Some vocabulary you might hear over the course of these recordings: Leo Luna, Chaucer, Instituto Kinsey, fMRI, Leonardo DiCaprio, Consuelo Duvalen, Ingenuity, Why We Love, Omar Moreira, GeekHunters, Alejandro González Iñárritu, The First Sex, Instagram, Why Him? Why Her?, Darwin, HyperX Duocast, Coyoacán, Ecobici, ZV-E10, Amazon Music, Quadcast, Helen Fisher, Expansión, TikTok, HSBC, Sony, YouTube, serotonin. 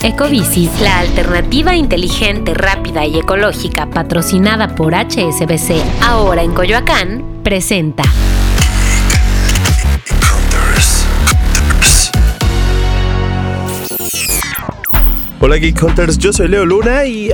Ecobici, la alternativa inteligente, rápida y ecológica patrocinada por HSBC, ahora en Coyoacán, presenta... Hola Geek Hunters, yo soy Leo Luna y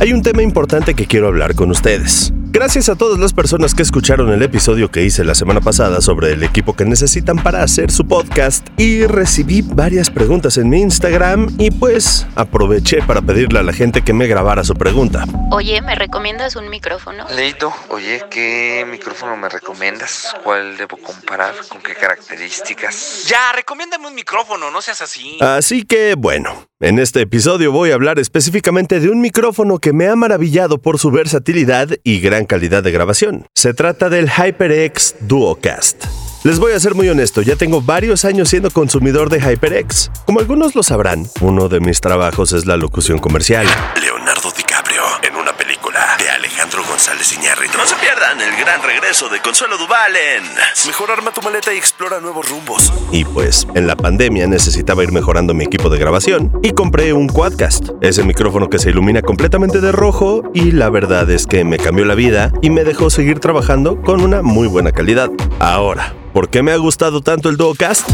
hay un tema importante que quiero hablar con ustedes. Gracias a todas las personas que escucharon el episodio que hice la semana pasada sobre el equipo que necesitan para hacer su podcast, y recibí varias preguntas en mi Instagram y pues aproveché para pedirle a la gente que me grabara su pregunta. Oye, ¿me recomiendas un micrófono? Leito, oye, ¿qué micrófono me recomiendas? ¿Cuál debo comparar? ¿Con qué características? Ya, recomiéndame un micrófono, no seas así. Así que bueno, en este episodio voy a hablar específicamente de un micrófono que me ha maravillado por su versatilidad y gran calidad de grabación. Se trata del HyperX Duocast. Les voy a ser muy honesto, ya tengo varios años siendo consumidor de HyperX. Como algunos lo sabrán, uno de mis trabajos es la locución comercial. Leonardo DiCaprio en una película de Alejandro González Iñárritu. No se pierdan el gran regreso de Consuelo Duvalen. Mejor arma tu maleta y explora nuevos rumbos. Y pues, en la pandemia necesitaba ir mejorando mi equipo de grabación y compré un Quadcast, ese micrófono que se ilumina completamente de rojo, y la verdad es que me cambió la vida y me dejó seguir trabajando con una muy buena calidad. Ahora, ¿por qué me ha gustado tanto el Duocast?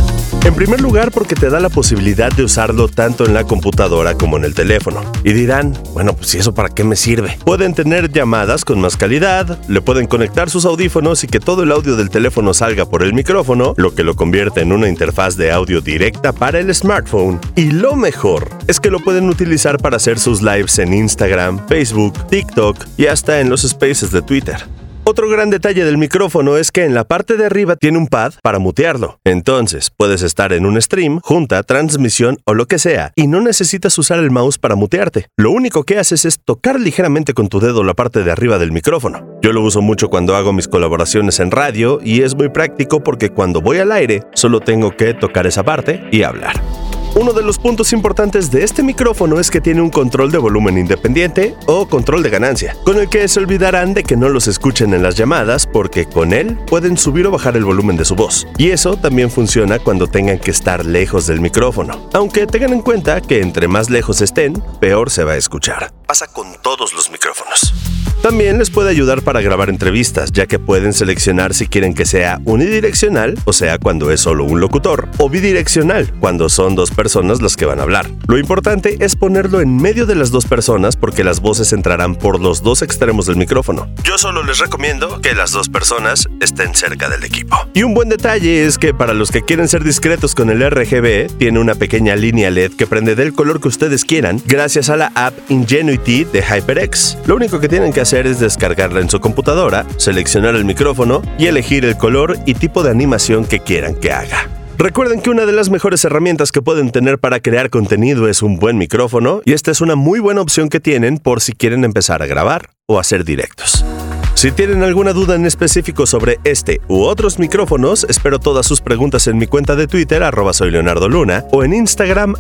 En primer lugar, porque te da la posibilidad de usarlo tanto en la computadora como en el teléfono. Y dirán, bueno, pues ¿y eso para qué me sirve? Pueden tener llamadas con más calidad, le pueden conectar sus audífonos y que todo el audio del teléfono salga por el micrófono, lo que lo convierte en una interfaz de audio directa para el smartphone. Y lo mejor es que lo pueden utilizar para hacer sus lives en Instagram, Facebook, TikTok y hasta en los spaces de Twitter. Otro gran detalle del micrófono es que en la parte de arriba tiene un pad para mutearlo. Entonces, puedes estar en un stream, junta, transmisión o lo que sea, y no necesitas usar el mouse para mutearte. Lo único que haces es tocar ligeramente con tu dedo la parte de arriba del micrófono. Yo lo uso mucho cuando hago mis colaboraciones en radio y es muy práctico porque cuando voy al aire, solo tengo que tocar esa parte y hablar. Uno de los puntos importantes de este micrófono es que tiene un control de volumen independiente o control de ganancia, con el que se olvidarán de que no los escuchen en las llamadas porque con él pueden subir o bajar el volumen de su voz. Y eso también funciona cuando tengan que estar lejos del micrófono, aunque tengan en cuenta que entre más lejos estén, peor se va a escuchar. Pasa con todos los micrófonos. También les puede ayudar para grabar entrevistas, ya que pueden seleccionar si quieren que sea unidireccional, o sea, cuando es solo un locutor, o bidireccional, cuando son dos personas las que van a hablar. Lo importante es ponerlo en medio de las dos personas porque las voces entrarán por los dos extremos del micrófono. Yo solo les recomiendo que las dos personas estén cerca del equipo. Y un buen detalle es que para los que quieren ser discretos con el RGB, tiene una pequeña línea LED que prende del color que ustedes quieran gracias a la app Ingenuity de HyperX. Lo único que tienen que hacer es descargarla en su computadora, seleccionar el micrófono y elegir el color y tipo de animación que quieran que haga. Recuerden que una de las mejores herramientas que pueden tener para crear contenido es un buen micrófono, y esta es una muy buena opción que tienen por si quieren empezar a grabar o hacer directos. Si tienen alguna duda en específico sobre este u otros micrófonos, espero todas sus preguntas en mi cuenta de Twitter, @soyLeonardoLuna, o en Instagram,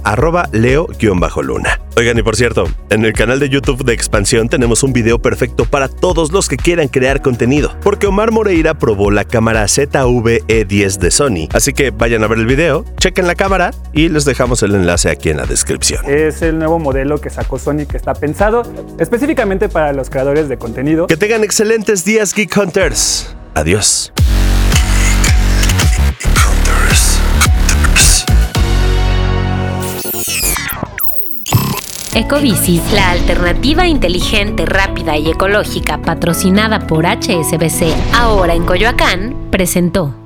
@Leo_Luna. Oigan, y por cierto, en el canal de YouTube de Expansión tenemos un video perfecto para todos los que quieran crear contenido, porque Omar Moreira probó la cámara ZV-E10 de Sony. Así que vayan a ver el video, chequen la cámara y les dejamos el enlace aquí en la descripción. Es el nuevo modelo que sacó Sony que está pensado específicamente para los creadores de contenido. Que tengan excelente días, Geek Hunters. Adiós. Ecobici, la alternativa inteligente, rápida y ecológica patrocinada por HSBC, ahora en Coyoacán, presentó.